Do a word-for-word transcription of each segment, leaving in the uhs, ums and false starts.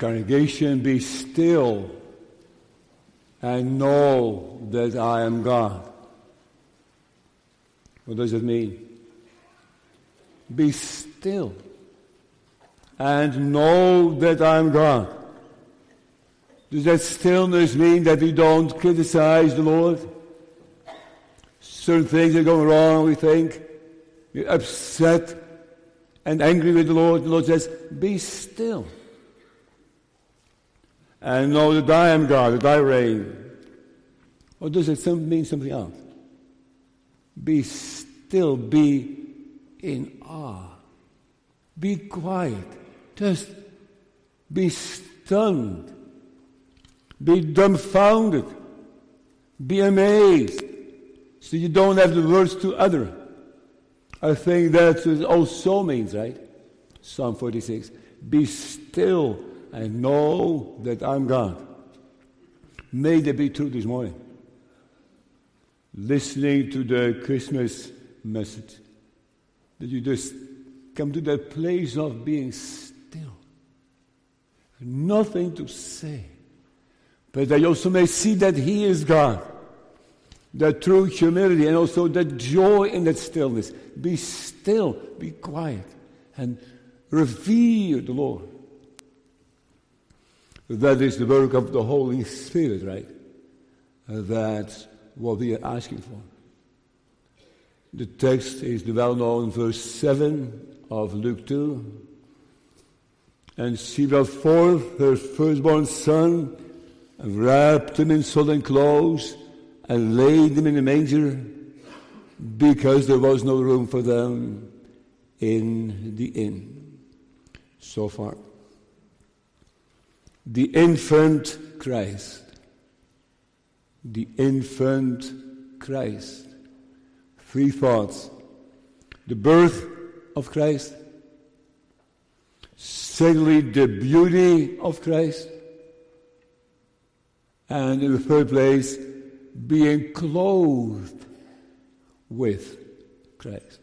Congregation, be still and know that I am God. What does it mean? Be still and know that I am God. Does that stillness mean that we don't criticize the Lord? Certain things are going wrong, we think. We're upset and angry with the Lord. The Lord says, be still. And know that I am God, that I reign. Or does it mean something else? Be still, be in awe. Be quiet. Just be stunned. Be dumbfounded. Be amazed. So you don't have the words to utter. I think that's what also means, right? Psalm forty-six. Be still and know that I'm God. May that be true this morning. Listening to the Christmas message, that you just come to that place of being still. Nothing to say. But that you also may see that He is God. That true humility and also that joy in that stillness. Be still, be quiet, and revere the Lord. That is the work of the Holy Spirit, right? That's what we are asking for. The text is the well-known verse seven of Luke two. And she brought forth her firstborn son, and wrapped him in soiled clothes, and laid him in a manger, because there was no room for them in the inn. So far. The infant Christ. The infant Christ. Three thoughts. The birth of Christ. Secondly, the beauty of Christ. And in the third place, being clothed with Christ.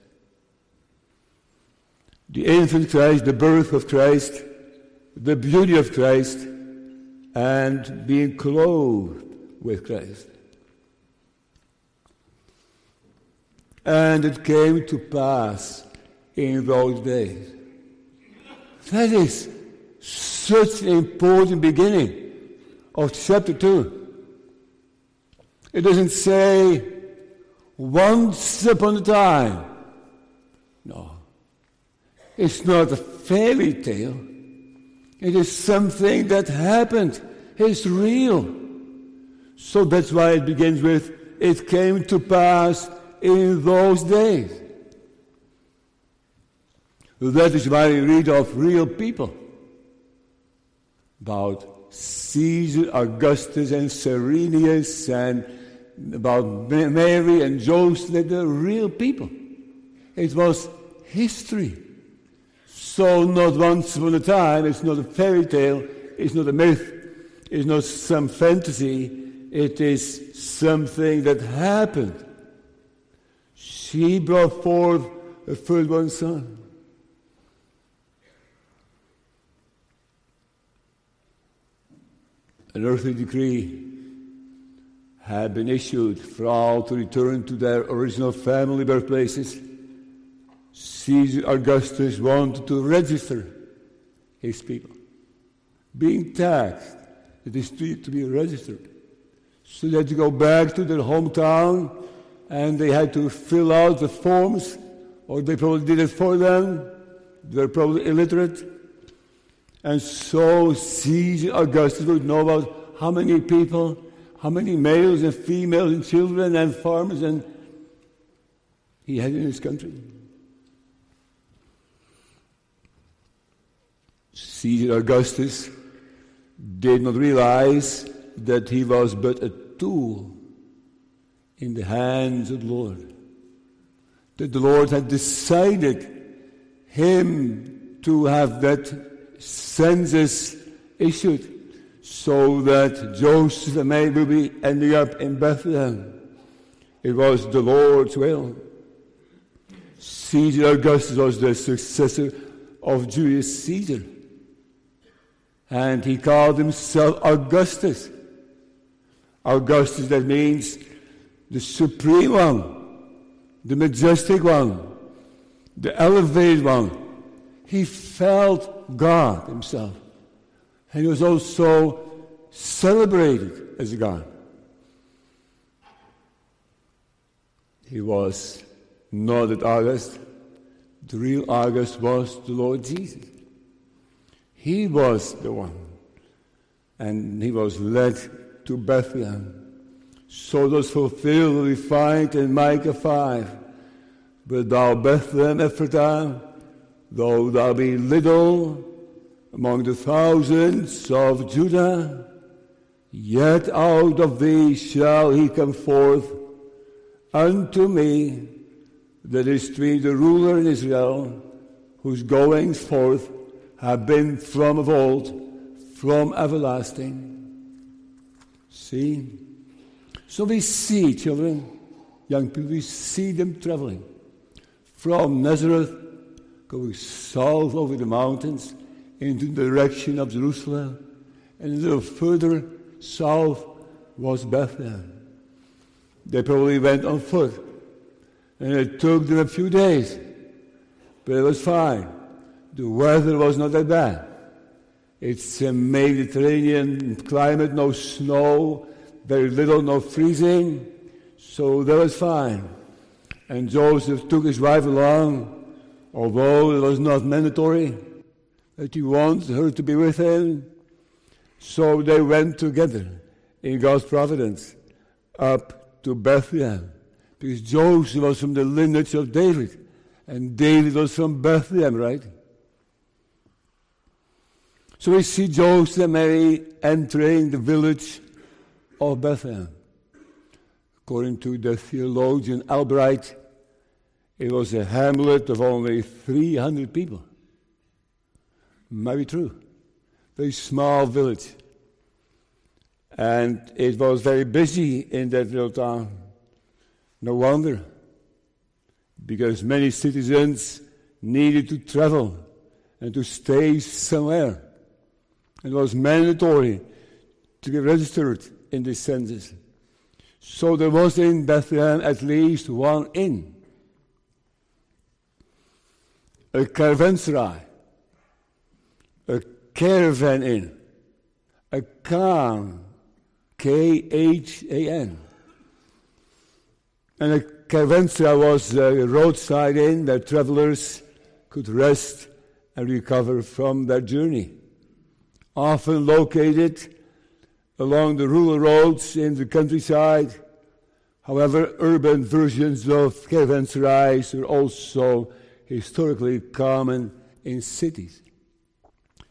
The infant Christ, the birth of Christ, the beauty of Christ, and being clothed with Christ. And it came to pass in those days. That is such an important beginning of chapter two. It doesn't say once upon a time. No. It's not a fairy tale. It is something that happened. It's real. So that's why it begins with, it came to pass in those days. That is why we read of real people. About Caesar Augustus and Quirinius, and about Mary and Joseph, that they're real people. It was history. So not once upon a time, it's not a fairy tale, it's not a myth, it's not some fantasy, it is something that happened. She brought forth a firstborn son. An earthly decree had been issued for all to return to their original family birthplaces. Caesar Augustus wanted to register his people. Being taxed, it is to be registered. So they had to go back to their hometown, and they had to fill out the forms, or they probably did it for them. They were probably illiterate. And so Caesar Augustus would know about how many people, how many males and females and children and farmers and he had in his country. Caesar Augustus did not realize that he was but a tool in the hands of the Lord. That the Lord had decided him to have that census issued so that Joseph and Mary will be ending up in Bethlehem. It was the Lord's will. Caesar Augustus was the successor of Julius Caesar. and he called himself Augustus. Augustus, that means the supreme one, the majestic one, the elevated one. He felt God himself. And he was also celebrated as God. He was not that August. The real August was the Lord Jesus. He was the one. And he was led to Bethlehem. So does fulfill what we find in Micah five. But thou Bethlehem Ephrathah, though thou be little among the thousands of Judah, yet out of thee shall he come forth unto me, that is to be the ruler in Israel, whose goings forth have been from of old, from everlasting. See? So we see children, young people, we see them traveling from Nazareth, going south over the mountains into the direction of Jerusalem, and a little further south was Bethlehem. They probably went on foot, and it took them a few days, but it was fine. The weather was not that bad. It's a Mediterranean climate, no snow, very little, no freezing, so that was fine. And Joseph took his wife along, although it was not mandatory that he wanted her to be with him. So they went together in God's providence up to Bethlehem, because Joseph was from the lineage of David, and David was from Bethlehem, right? So we see Joseph and Mary entering the village of Bethlehem. According to the theologian Albright, it was a hamlet of only three hundred people. Might be true. Very small village. And it was very busy in that little town. No wonder, because many citizens needed to travel and to stay somewhere. It was mandatory to be registered in the census. So there was in Bethlehem at least one inn, a caravanserai, a caravan inn, a khan, K H A N. And a caravanserai was a roadside inn where travelers could rest and recover from their journey, often located along the rural roads in the countryside. However, urban versions of caravanserais were also historically common in cities.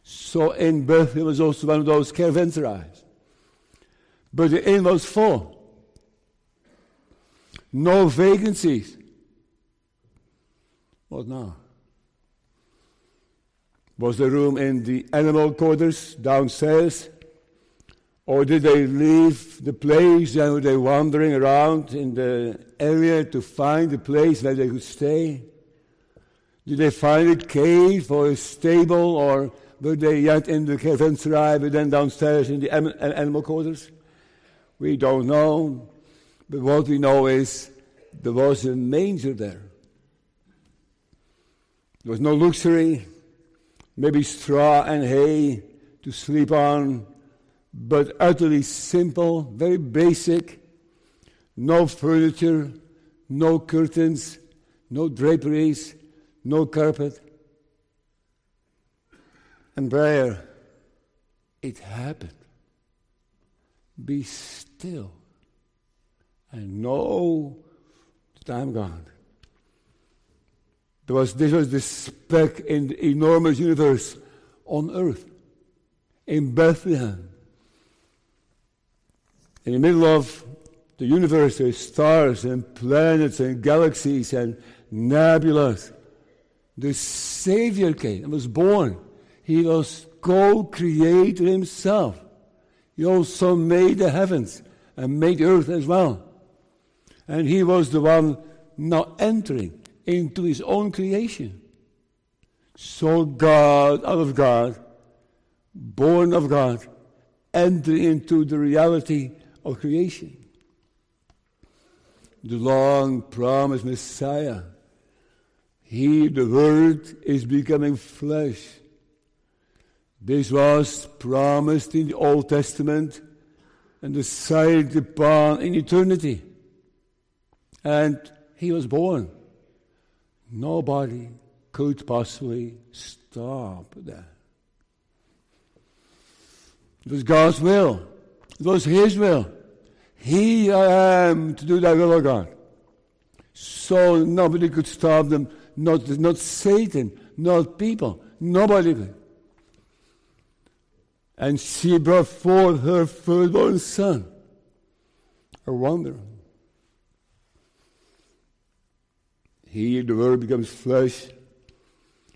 So in Bethlehem was also one of those caravanserais. But the inn was full. No vacancies. What now? Was there room in the animal quarters downstairs? Or did they leave the place and were they wandering around in the area to find a place where they could stay? Did they find a cave or a stable, or were they yet in the caravanserai but then downstairs in the animal quarters? We don't know, but what we know is there was a manger there. There was no luxury, maybe straw and hay to sleep on, but utterly simple, very basic. No furniture, no curtains, no draperies, no carpet. And prayer, it happened. Be still and know that I am God. There was, this was the speck in the enormous universe on earth, in Bethlehem. In the middle of the universe, there's stars and planets and galaxies and nebulas. The Savior came and was born. He was co-creator himself. He also made the heavens and made the earth as well. And he was the one now entering into his own creation. So God, out of God, born of God, enter into the reality of creation. The long-promised Messiah, he, the Word, is becoming flesh. This was promised in the Old Testament and decided upon in eternity. And he was born. Nobody could possibly stop that. It was God's will. It was His will. He, I am to do that will of God. So nobody could stop them. Not, not Satan, not people. Nobody could. And she brought forth her firstborn son. A wonder. Here the Word becomes flesh.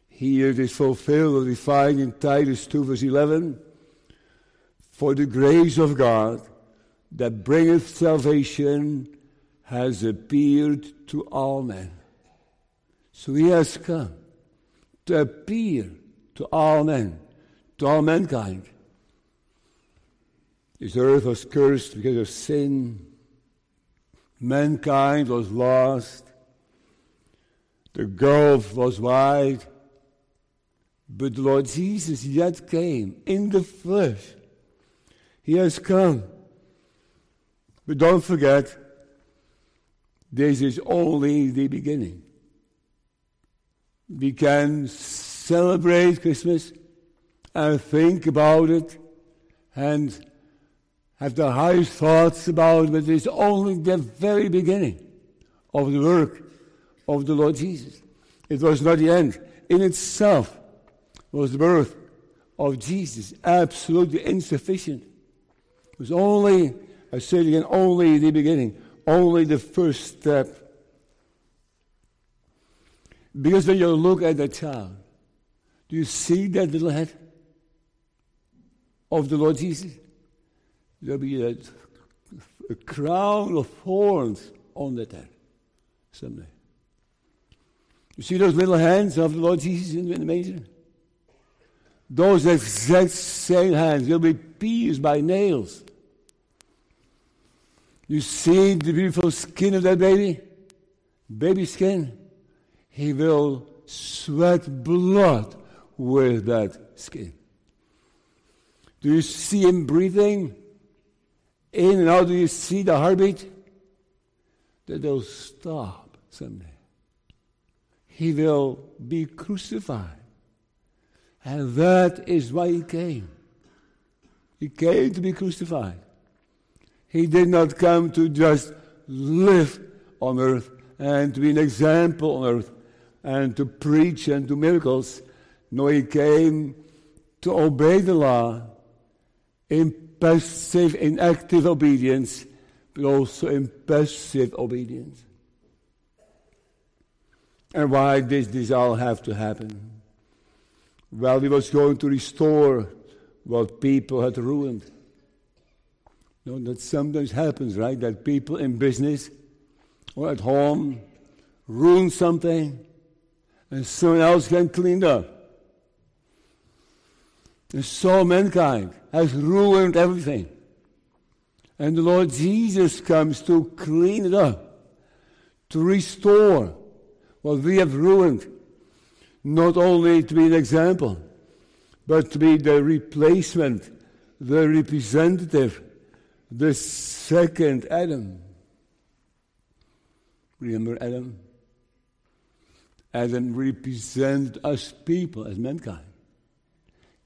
Here it is fulfilled or defined in Titus two verse eleven. For the grace of God that bringeth salvation has appeared to all men. So He has come to appear to all men, to all mankind. This earth was cursed because of sin. Mankind was lost. The gulf was wide. But the Lord Jesus yet came in the flesh. He has come. But don't forget, this is only the beginning. We can celebrate Christmas and think about it and have the highest thoughts about it, but it's only the very beginning of the work of the Lord Jesus. It was not the end. In itself was the birth of Jesus, absolutely insufficient. It was only, I said again, only the beginning, only the first step. Because when you look at the child, do you see that little head of the Lord Jesus? There'll be a, a crown of horns on that head someday. You see those little hands of the Lord Jesus in the manger? Those exact same hands will be pierced by nails. You see the beautiful skin of that baby? Baby skin? He will sweat blood with that skin. Do you see him breathing? In and out, do you see the heartbeat? That they'll stop someday. He will be crucified. And that is why he came. He came to be crucified. He did not come to just live on earth and to be an example on earth and to preach and do miracles. No, he came to obey the law in passive, in active obedience, but also in passive obedience. And why did this all have to happen? Well, he was going to restore what people had ruined. You know, that sometimes happens, right? That people in business or at home ruin something and someone else can clean it up. And so mankind has ruined everything. And the Lord Jesus comes to clean it up, to restore what we have ruined, not only to be an example, but to be the replacement, the representative, the second Adam. Remember Adam? Adam represents us people as mankind.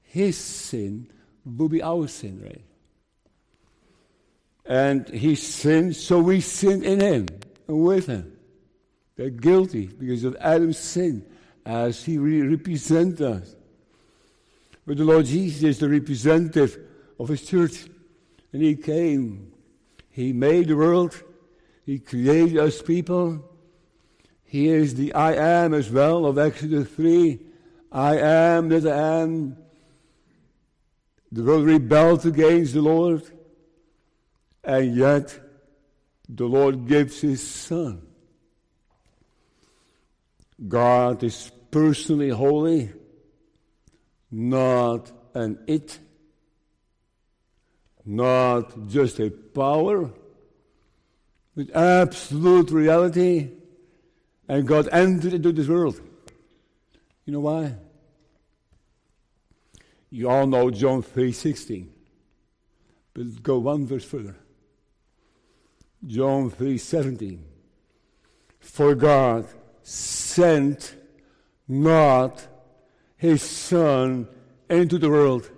His sin will be our sin, right? And he sinned, so we sinned in him and with him. They're guilty because of Adam's sin as he re- represents us. But the Lord Jesus is the representative of his church. And he came. He made the world. He created us people. He is the I am as well of Exodus three. I am that I am. The world rebelled against the Lord, and yet the Lord gives His Son. God is personally holy, not an it. not just a power, but absolute reality. And God entered into this world. You know why? You all know John three sixteen. But go one verse further. John three seventeen. For God sent not his Son into the world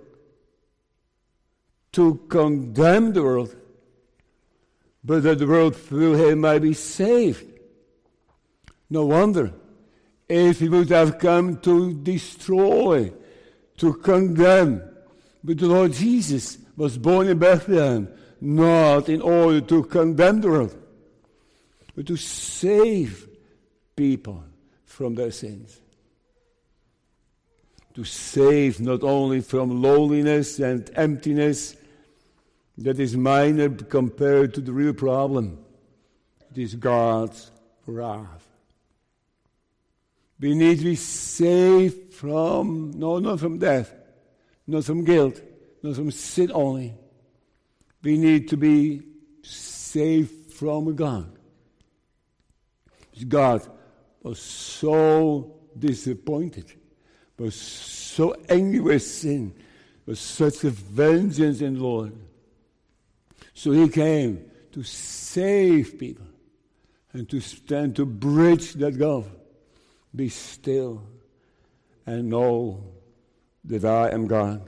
to condemn the world, but that the world through him might be saved. No wonder, if he would have come to destroy, to condemn. But the Lord Jesus was born in Bethlehem, not in order to condemn the world, but to save people from their sins. To save not only from loneliness and emptiness, that is minor compared to the real problem. It is God's wrath. We need to be saved from, no, not from death, not from guilt, not from sin only. We need to be saved from God. God was so disappointed, was so angry with sin, was such a vengeance in the Lord. So he came to save people and to stand to bridge that gulf. Be still and know that I am God.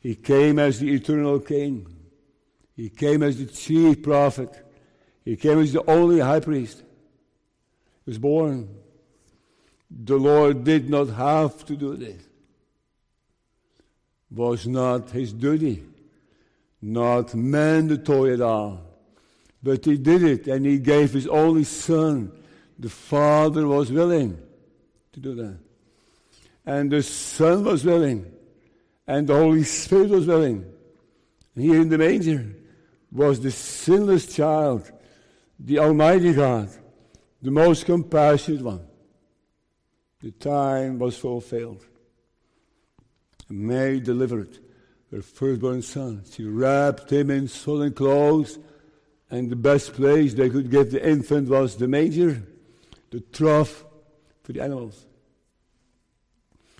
He came as the eternal king. He came as the chief prophet. He came as the only high priest. He was born. The Lord did not have to do this. Was not his duty, not mandatory at all. But he did it, and he gave his only son. The Father was willing to do that. And the Son was willing. And the Holy Spirit was willing. And here in the manger was the sinless child, the Almighty God, the most compassionate one. The time was fulfilled. Mary delivered her firstborn son. She wrapped him in soiled clothes, and the best place they could get the infant was the manger, the trough for the animals.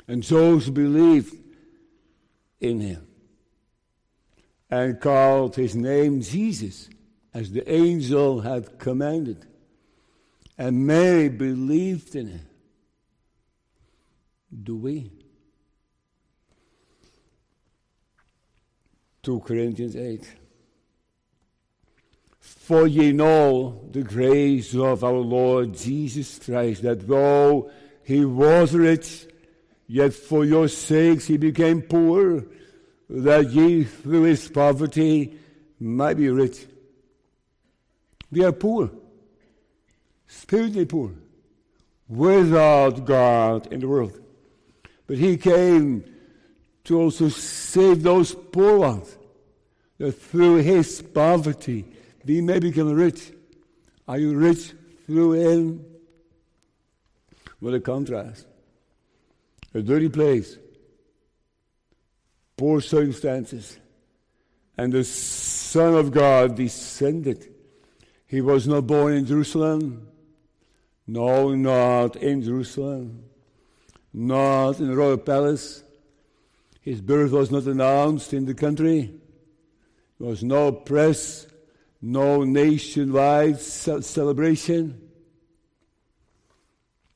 And Joseph believed in him and called his name Jesus, as the angel had commanded. And Mary believed in him. Do we? two Corinthians eight. For ye know the grace of our Lord Jesus Christ, that though he was rich, yet for your sakes he became poor, that ye through his poverty might be rich. We are poor, spiritually poor, without God in the world. But he came to also save those poor ones, that through his poverty we may become rich. Are you rich through him? What a contrast. A dirty place, poor circumstances, and the Son of God descended. He was not born in Jerusalem. No, not in Jerusalem. Not in the royal palace. His birth was not announced in the country. There was no press, no nationwide celebration.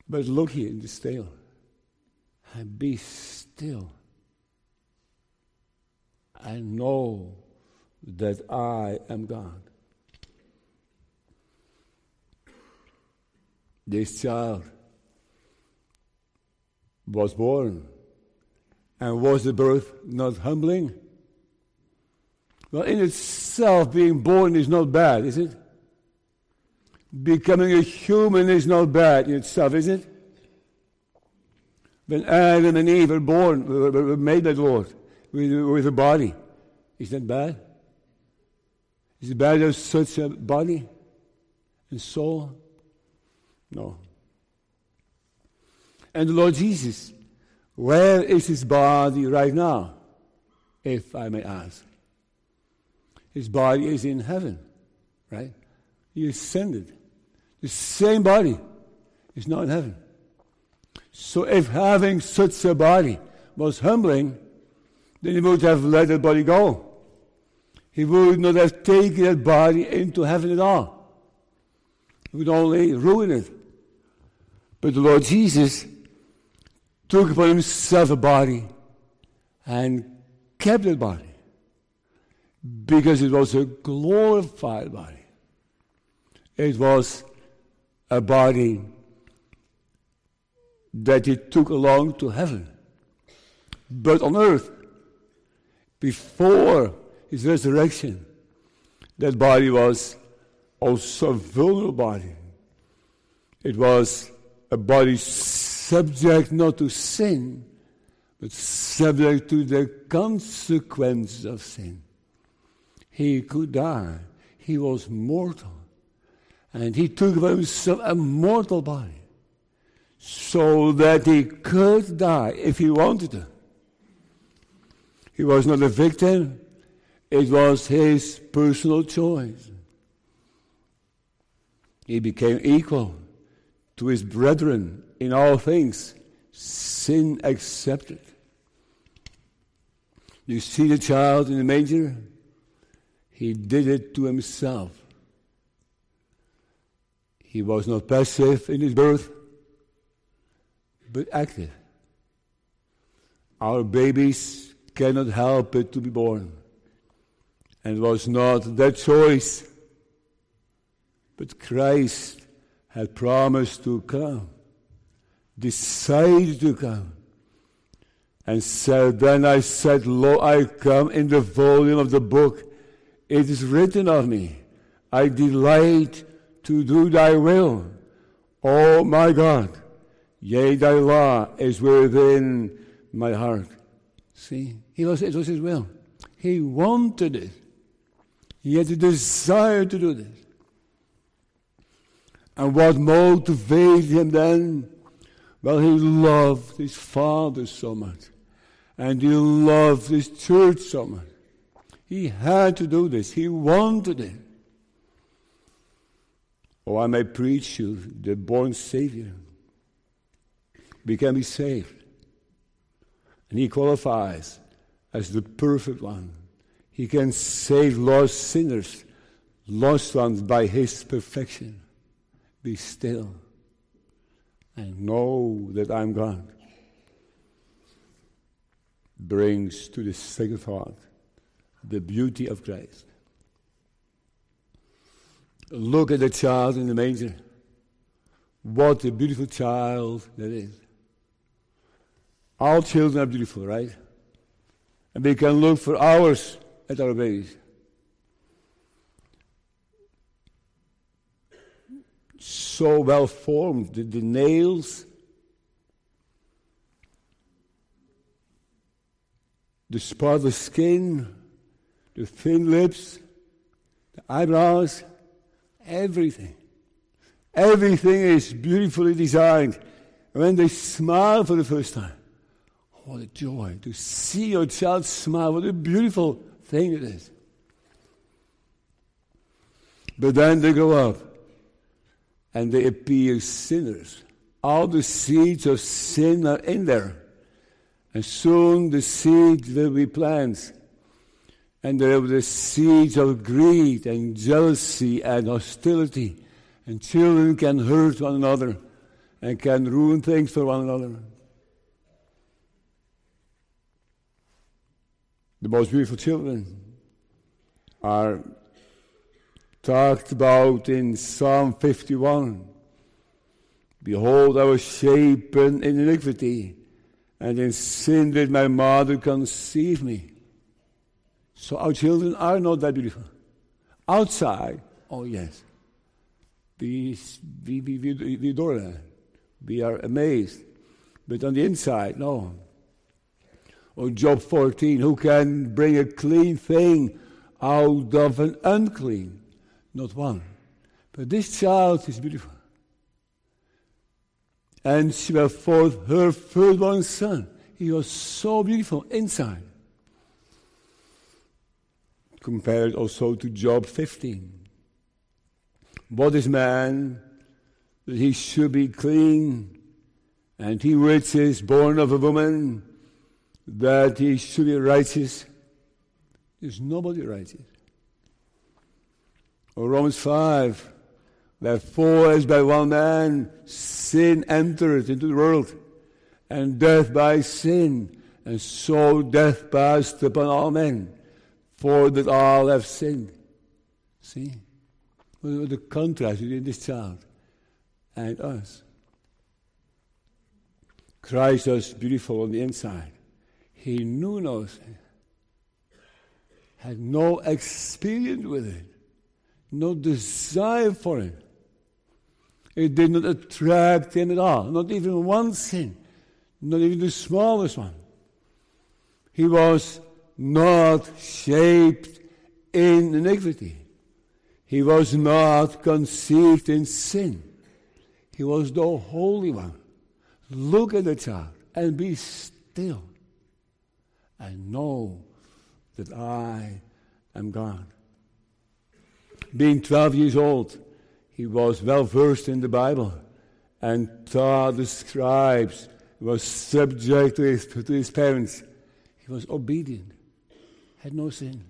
But look here in this tale. And be still. I know that I am God. This child was born. And was the birth not humbling? Well, in itself, being born is not bad, is it? Becoming a human is not bad in itself, is it? When Adam and Eve were born, were made by the Lord, with, with a body, is that bad? Is it bad to have such a body and soul? No. And the Lord Jesus, where is his body right now, if I may ask? His body is in heaven, right? He ascended. The same body is not in heaven. So if having such a body was humbling, then he would have let that body go. He would not have taken that body into heaven at all. He would only ruin it. But the Lord Jesus took upon himself a body and kept that body because it was a glorified body. It was a body that he took along to heaven. But on earth, before his resurrection, that body was also a vulnerable body. It was a body subject not to sin, but subject to the consequences of sin. He could die. He was mortal. And he took upon himself a mortal body so that he could die if he wanted to. He was not a victim. It was his personal choice. He became equal to his brethren in all things, sin accepted. You see the child in the manger? He did it to himself. He was not passive in his birth, but active. Our babies cannot help it to be born. And it was not their choice, but Christ had promised to come, decided to come, and said, then I said, lo, I come in the volume of the book. It is written of me, I delight to do thy will, O my God, yea, thy law is within my heart. See, he was, it was his will. He wanted it. He had a desire to do this. And what motivated him then? Well, he loved his Father so much. And he loved his church so much. He had to do this. He wanted it. Oh, I may preach you the born Savior. We can be saved. And he qualifies as the perfect one. He can save lost sinners, lost ones by his perfection. Be still and know that I'm God. Brings to the second thought the beauty of Christ. Look at the child in the manger. What a beautiful child that is. All children are beautiful, right? And we can look for hours at our babies. So well formed, the, the nails, the spotless skin, the thin lips, the eyebrows, everything. Everything is beautifully designed. When they smile for the first time, what a joy to see your child smile. What a beautiful thing it is. But then they grow up and they appear sinners. All the seeds of sin are in there. And soon the seeds will be plants. And there will be the seeds of greed and jealousy and hostility. And children can hurt one another and can ruin things for one another. The most beautiful children are talked about in Psalm fifty-one. Behold, I was shapen in iniquity, and in sin did my mother conceive me. So our children are not that beautiful. Outside, oh yes, we, we, we, we adore that. We are amazed. But on the inside, no. Or Job fourteen, who can bring a clean thing out of an unclean? Not one. But this child is beautiful. And she brought forth her firstborn son. He was so beautiful inside. compare it also to Job fifteen. What is man that he should be clean, and he which is born of a woman that he should be righteous? There's nobody righteous. Or Romans five, therefore as by one man sin entered into the world, and death by sin, and so death passed upon all men, for that all have sinned. See? The contrast between this child and us. Christ was beautiful on the inside. He knew no sin, had no experience with it, no desire for it. It did not attract him at all, not even one sin, not even the smallest one. He was not shaped in iniquity. He was not conceived in sin. He was the Holy One. Look at the child and be still and know that I am God. Being twelve years old, he was well versed in the Bible and taught the scribes, was subject to his, to his parents. He was obedient, had no sin.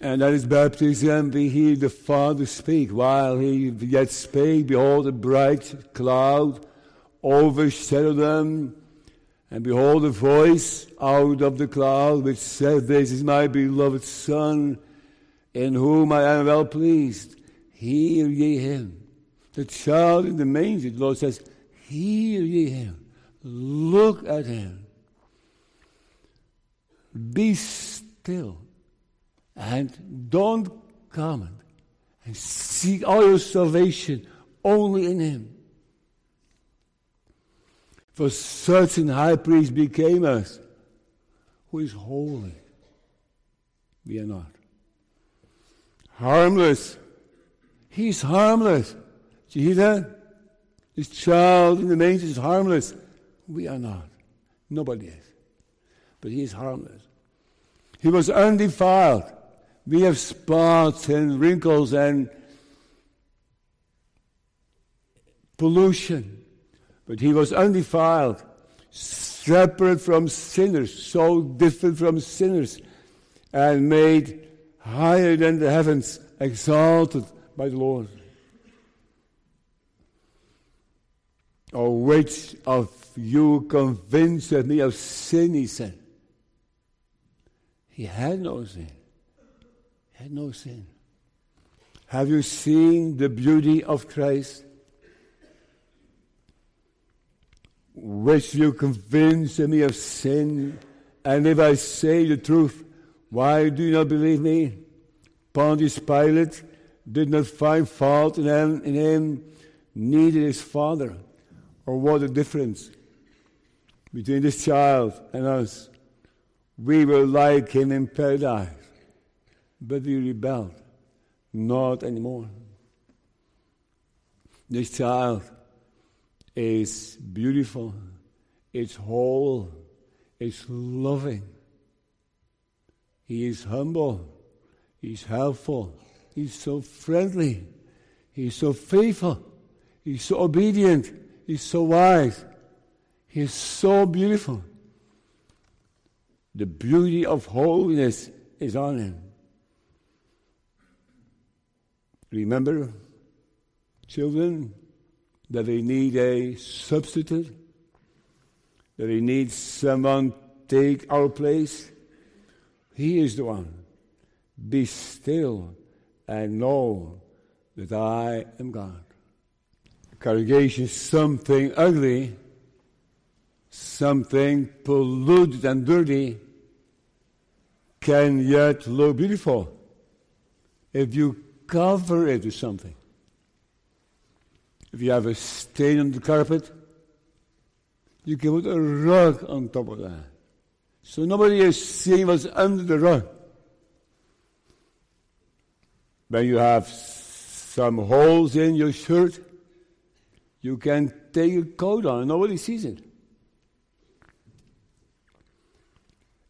And at his baptism, we hear the Father speak. While he yet spake, behold, a bright cloud overshadowed them. And behold, a voice out of the cloud which said, this is my beloved Son, in whom I am well pleased. Hear ye him. The child in the manger, the Lord says, hear ye him. Look at him. Be still. And don't comment. And seek all your salvation only in him. For such an high priest became us, who is holy. We are not. Harmless. He is harmless. Do you hear that? This child in the manger is harmless. We are not. Nobody is. But he is harmless. He was undefiled. We have spots and wrinkles and pollution. But he was undefiled, separate from sinners, so different from sinners, and made higher than the heavens, exalted by the Lord. Oh, which of you convinceth me of sin, he said. He had no sin. He had no sin. Have you seen the beauty of Christ? Which you convince me of sin, and if I say the truth, why do you not believe me? Pontius Pilate did not find fault in him, in him neither his father. Or what a difference between this child and us. We were like him in paradise, but we rebelled. Not anymore. This child is beautiful, it's whole, it's loving. He is humble, he's helpful, he's so friendly, he's so faithful, he's so obedient, he's so wise, he's so beautiful. The beauty of holiness is on him. Remember, children, that we need a substitute, that we need someone take our place. He is the one. Be still and know that I am God. The congregation is something ugly, something polluted and dirty, can yet look beautiful if you cover it with something. If you have a stain on the carpet, you can put a rug on top of that. So nobody is seeing what's under the rug. When you have some holes in your shirt, you can take your coat on and nobody sees it.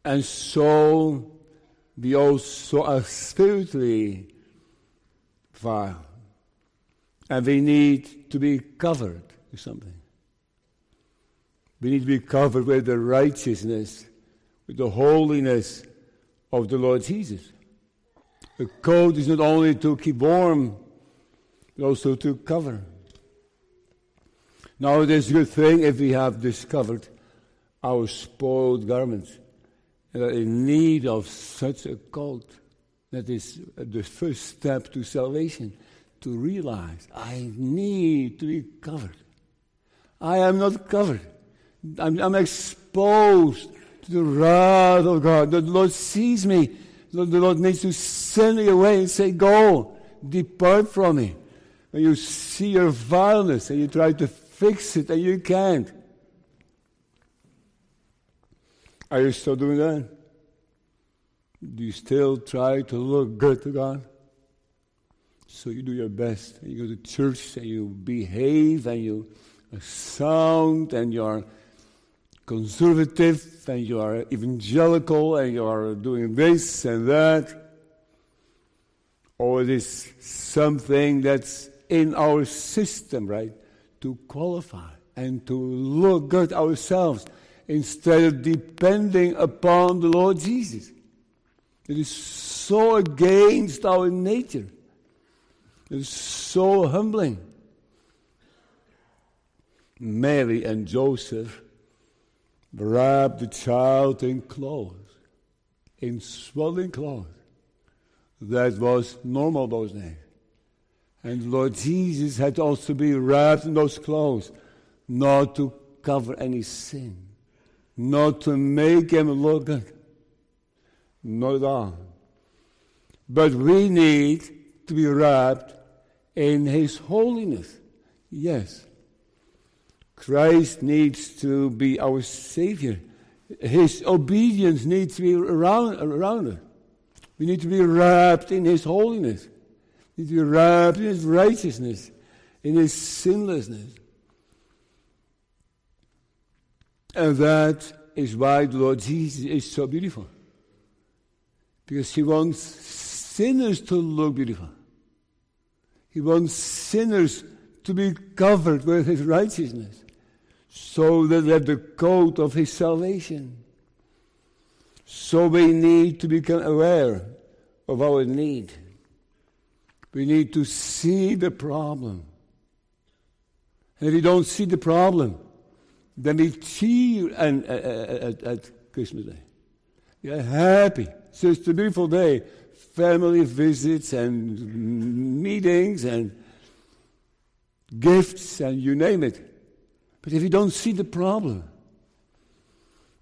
And so we also are spiritually vile. And we need to be covered with something. We need to be covered with the righteousness, with the holiness of the Lord Jesus. A coat is not only to keep warm, but also to cover. Now it is a good thing if we have discovered our spoiled garments and are in need of such a coat. That is the first step to salvation, to realize I need to be covered. I am not covered. I'm, I'm exposed to the wrath of God. The Lord sees me. The Lord needs to send me away and say, go, depart from me. And you see your vileness and you try to fix it and you can't. Are you still doing that? Do you still try to look good to God? So you do your best. And you go to church and you behave and you are sound and you are conservative and you are evangelical and you are doing this and that. Or it is something that's in our system, right? To qualify and to look good ourselves instead of depending upon the Lord Jesus. It is so against our nature. It is so humbling. Mary and Joseph wrapped the child in clothes, in swaddling clothes. That was normal those days. And the Lord Jesus had also been wrapped in those clothes, not to cover any sin, not to make him look good. Not at all. But we need to be wrapped in His holiness. Yes. Christ needs to be our Savior. His obedience needs to be around, around us. We need to be wrapped in His holiness. We need to be wrapped in His righteousness, in His sinlessness. And that is why the Lord Jesus is so beautiful. Because He wants sinners to look beautiful. He wants sinners to be covered with His righteousness, so that they have the coat of His salvation. So we need to become aware of our need. We need to see the problem. And if we don't see the problem, then we cheer and, uh, at, at Christmas Day. We are happy. So it's a beautiful day. Family visits and meetings and gifts and you name it. But if you don't see the problem,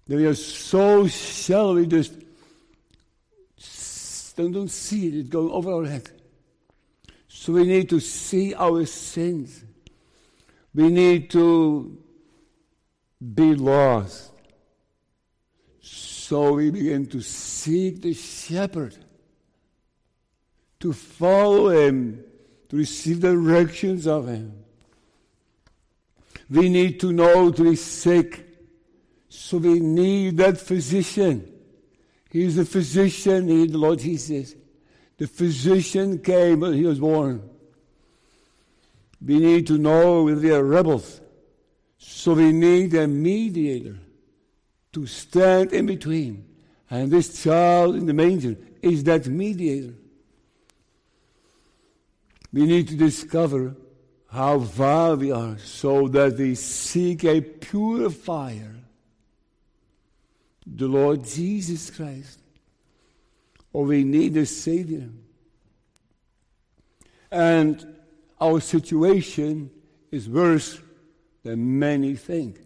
then we are so shallow, we just don't, don't see it. It's going over our head. So we need to see our sins. We need to be lost. So we begin to seek the shepherd, to follow him, to receive directions of him. We need to know to be sick, so we need that physician. He is the physician, he, the Lord Jesus. The physician came when he was born. We need to know that we are rebels, so we need a mediator to stand in between. And this child in the manger is that mediator. We need to discover how vile we are, so that we seek a purifier, the Lord Jesus Christ. Or we need a Savior. And our situation is worse than many think.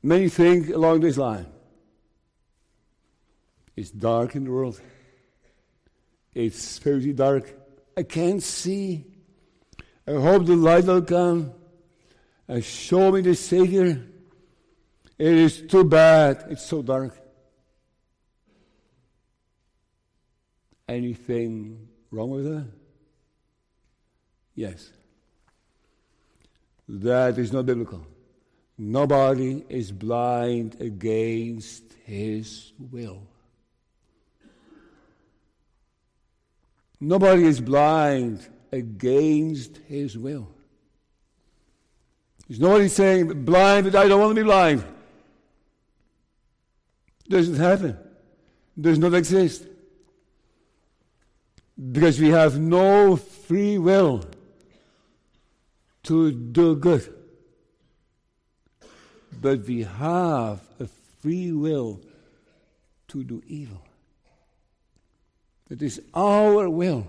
Many think along this line. It's dark in the world. It's spiritually dark. I can't see. I hope the light will come and show me the Savior. It is too bad. It's so dark. Anything wrong with that? Yes. That is not biblical. Nobody is blind against his will. Nobody is blind against his will. There's nobody saying, blind, but I don't want to be blind. It doesn't happen. It does not exist. Because we have no free will to do good. But we have a free will to do evil. It is our will.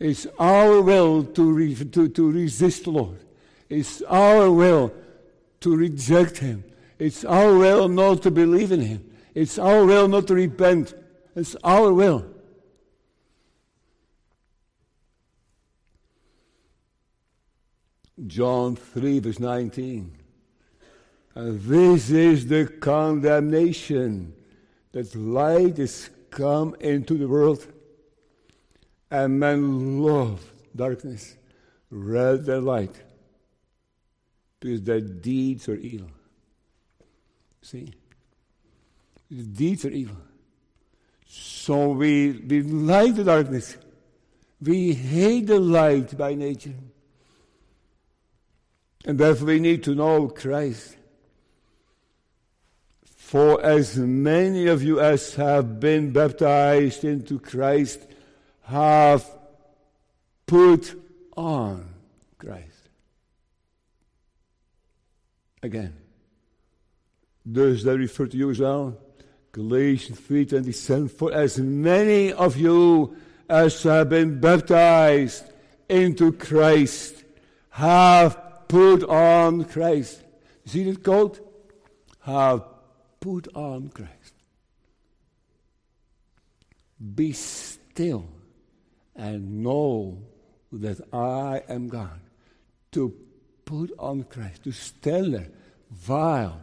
It's our will to, re- to, to resist the Lord. It's our will to reject Him. It's our will not to believe in Him. It's our will not to repent. It's our will. John three, verse nineteen. And this is the condemnation, that light is come into the world, and men love darkness rather than light, because their deeds are evil. See? The deeds are evil. So we, we like the darkness. We hate the light by nature. And therefore we need to know Christ. For as many of you as have been baptized into Christ have put on Christ. Again, does that refer to you as well? Galatians three twenty-seven, for as many of you as have been baptized into Christ have put on Christ. You see that quote? Have put on Christ. Be still and know that I am God. To put on Christ, to stand there, vile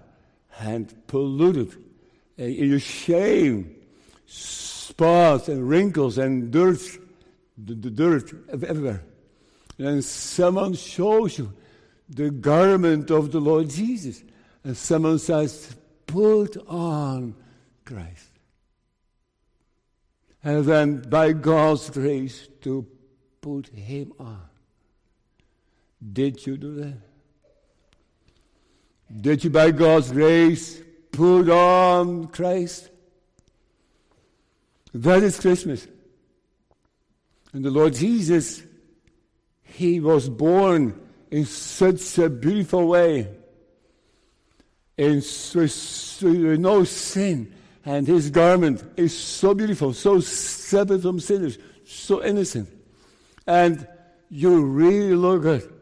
and polluted, in your shame, spots and wrinkles and dirt, the, the dirt everywhere. And someone shows you the garment of the Lord Jesus. And someone says, put on Christ. And then by God's grace to put Him on. Did you do that? Did you by God's grace put on Christ? That is Christmas. And the Lord Jesus, He was born in such a beautiful way, in so, so, no sin, and His garment is so beautiful, so separate from sinners, so innocent. And you really look good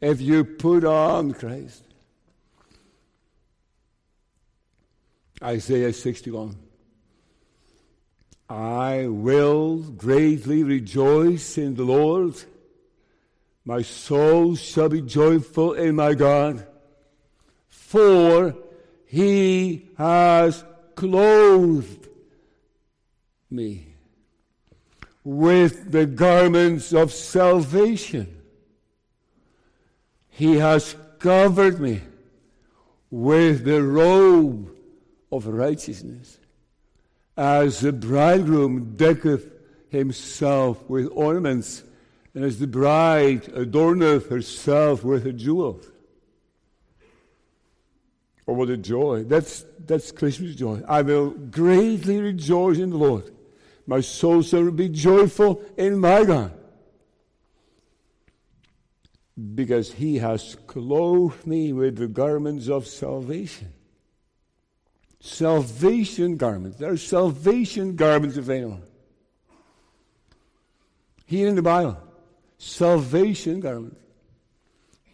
if you put on Christ. Isaiah sixty-one. I will greatly rejoice in the Lord. My soul shall be joyful in my God, for He has clothed me with the garments of salvation. He has covered me with the robe of righteousness, as the bridegroom decketh himself with ornaments, and as the bride adorneth herself with her jewels. Oh, what a joy. That's, that's Christmas joy. I will greatly rejoice in the Lord. My soul shall be joyful in my God. Because He has clothed me with the garments of salvation. Salvation garments. There are salvation garments available. Here in the Bible. Salvation garment.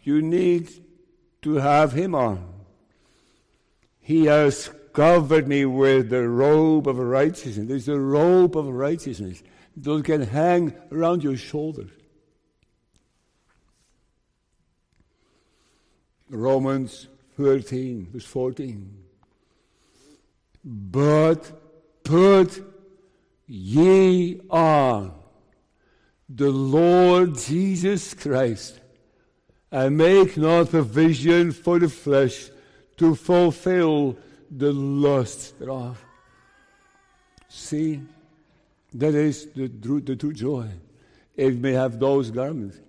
You need to have Him on. He has covered me with the robe of righteousness. There's a robe of righteousness that can hang around your shoulders. Romans thirteen, verse fourteen. But put ye on the Lord Jesus Christ, and make not provision for the flesh to fulfill the lust thereof. See, that is the true, the true joy. It may have those garments.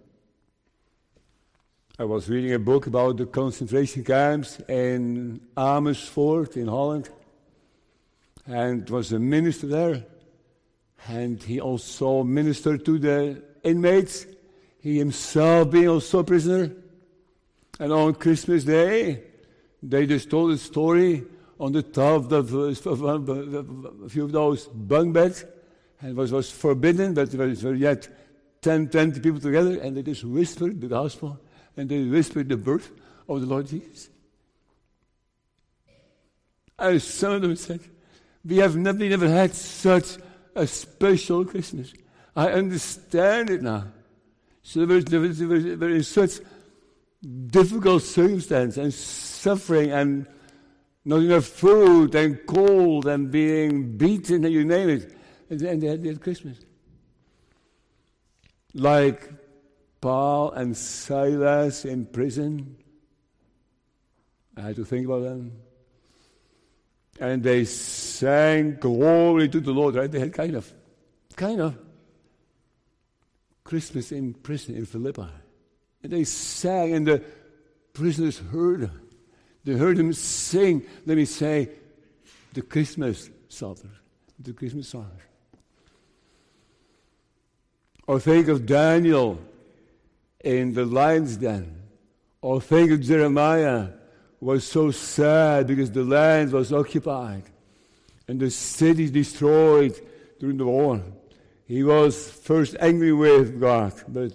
I was reading a book about the concentration camps in Amersfoort in Holland. And there was a minister there. And he also ministered to the inmates. He himself being also a prisoner. And on Christmas Day, they just told a story on the top of a few of those bunk beds. And it was, was forbidden, but there were yet ten, twenty people together. And they just whispered the gospel. And they whispered the birth of the Lord Jesus. And some of them said, we have never, we never had such a special Christmas. I understand it now. So there was, there was, there was such difficult circumstance and suffering and not enough food and cold and being beaten and you name it. And then they had, they had Christmas. Like Paul and Silas in prison. I had to think about them. And they sang glory to the Lord, right? They had kind of, kind of Christmas in prison in Philippi. And they sang, and the prisoners heard them. They heard them sing, let me say, the Christmas psalter, the Christmas song. Or think of Daniel in the lion's den. Or think of Jeremiah, who was so sad because the land was occupied and the city destroyed during the war. He was first angry with God, but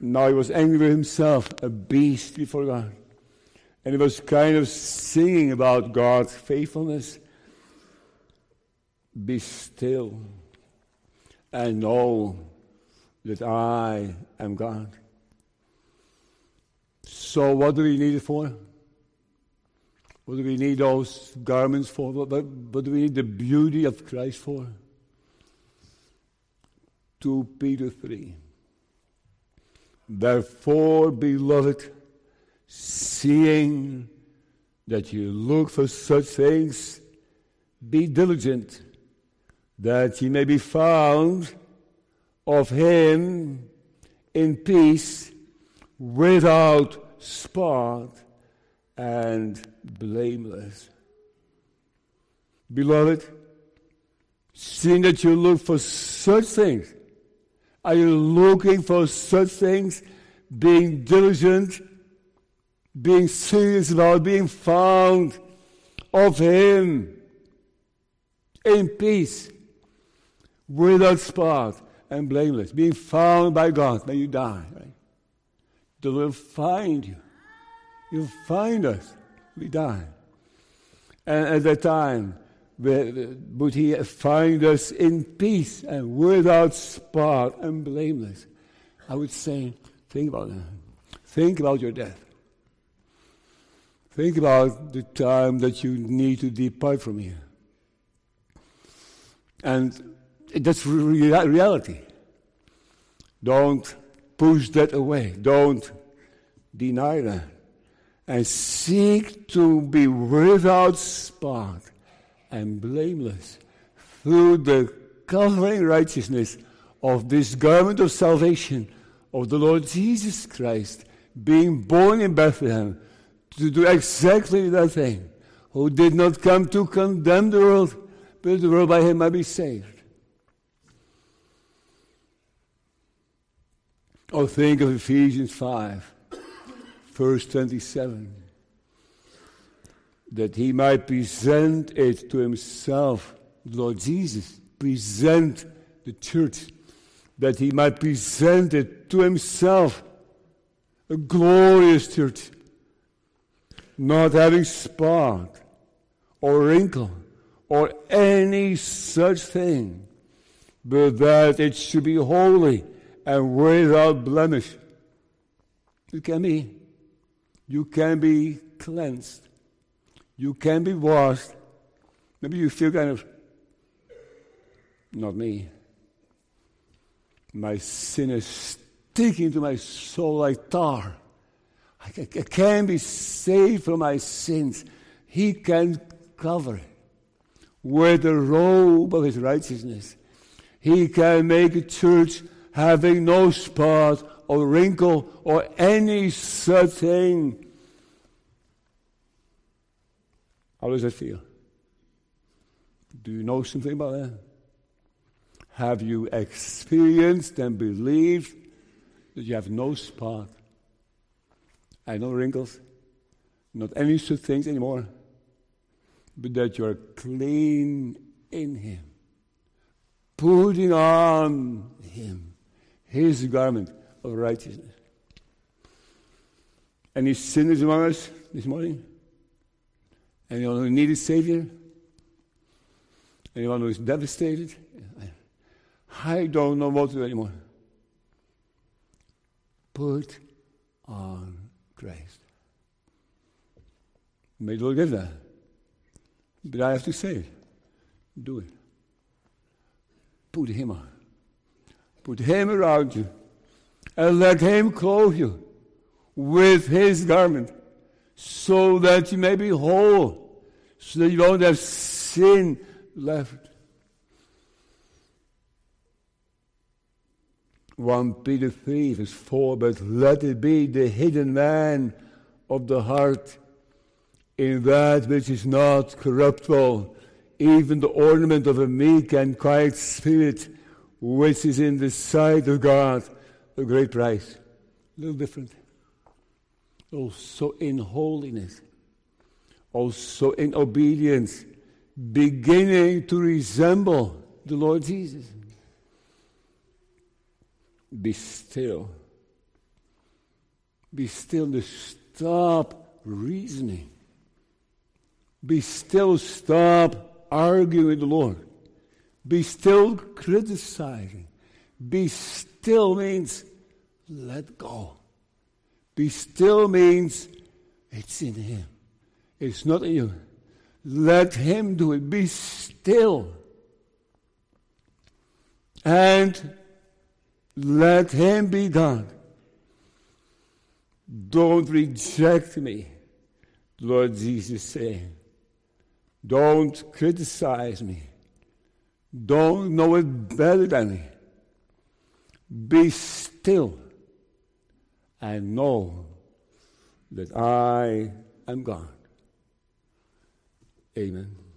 now he was angry with himself, a beast before God. And he was kind of singing about God's faithfulness. Be still and know that I am God. So what do we need it for? What do we need those garments for? What, what, what do we need the beauty of Christ for? Second Peter three. Therefore, beloved, seeing that you look for such things, be diligent that ye may be found of him in peace, without spot and blameless. Beloved, seeing that you look for such things, are you looking for such things, being diligent, being serious about being found of him in peace, without spot and blameless, being found by God when you die, right? The Lord will find you. You'll find us. We die. And at that time, would he find us in peace and without spot and blameless? I would say, think about that. Think about your death. Think about the time that you need to depart from here. And that's re- reality. Don't push that away. Don't deny that. And seek to be without spot and blameless through the covering righteousness of this garment of salvation of the Lord Jesus Christ, being born in Bethlehem to do exactly that thing, who did not come to condemn the world, but the world by him might be saved. Or think of Ephesians five, verse twenty-seven. That he might present it to himself, Lord Jesus, present the church. That he might present it to himself, a glorious church. Not having spot or wrinkle or any such thing, but that it should be holy and without blemish. You can be. You can be cleansed. You can be washed. Maybe you feel kind of, not me. My sin is sticking to my soul like tar. I can be saved from my sins. He can cover it with the robe of his righteousness. He can make a church having no spot or wrinkle or any such thing. How does that feel? Do you know something about that? Have you experienced and believed that you have no spot and no wrinkles, not any such things anymore, but that you are clean in him, putting on him his garment of righteousness? Any sinners among us this morning? Anyone who needs a Savior? Anyone who is devastated? I don't know what to do anymore. Put on Christ. May the Lord give that. But I have to say it. Do it. Put him on. Put him around you. And let him clothe you with his garment, so that you may be whole, so that you don't have sin left. First Peter three, verse four, but let it be the hidden man of the heart, in that which is not corruptible, even the ornament of a meek and quiet spirit, which is in the sight of God, a great price. A little different. Also in holiness, also in obedience, beginning to resemble the Lord Jesus. Be still. Be still. Stop reasoning. Be still. Stop arguing with the Lord. Be still criticizing. Be still means let go. Be still means it's in him. It's not in you. Let him do it. Be still. And let him be done. Don't reject me, Lord Jesus saying. Don't criticize me. Don't know it better than me. Be still and know that I am God. Amen.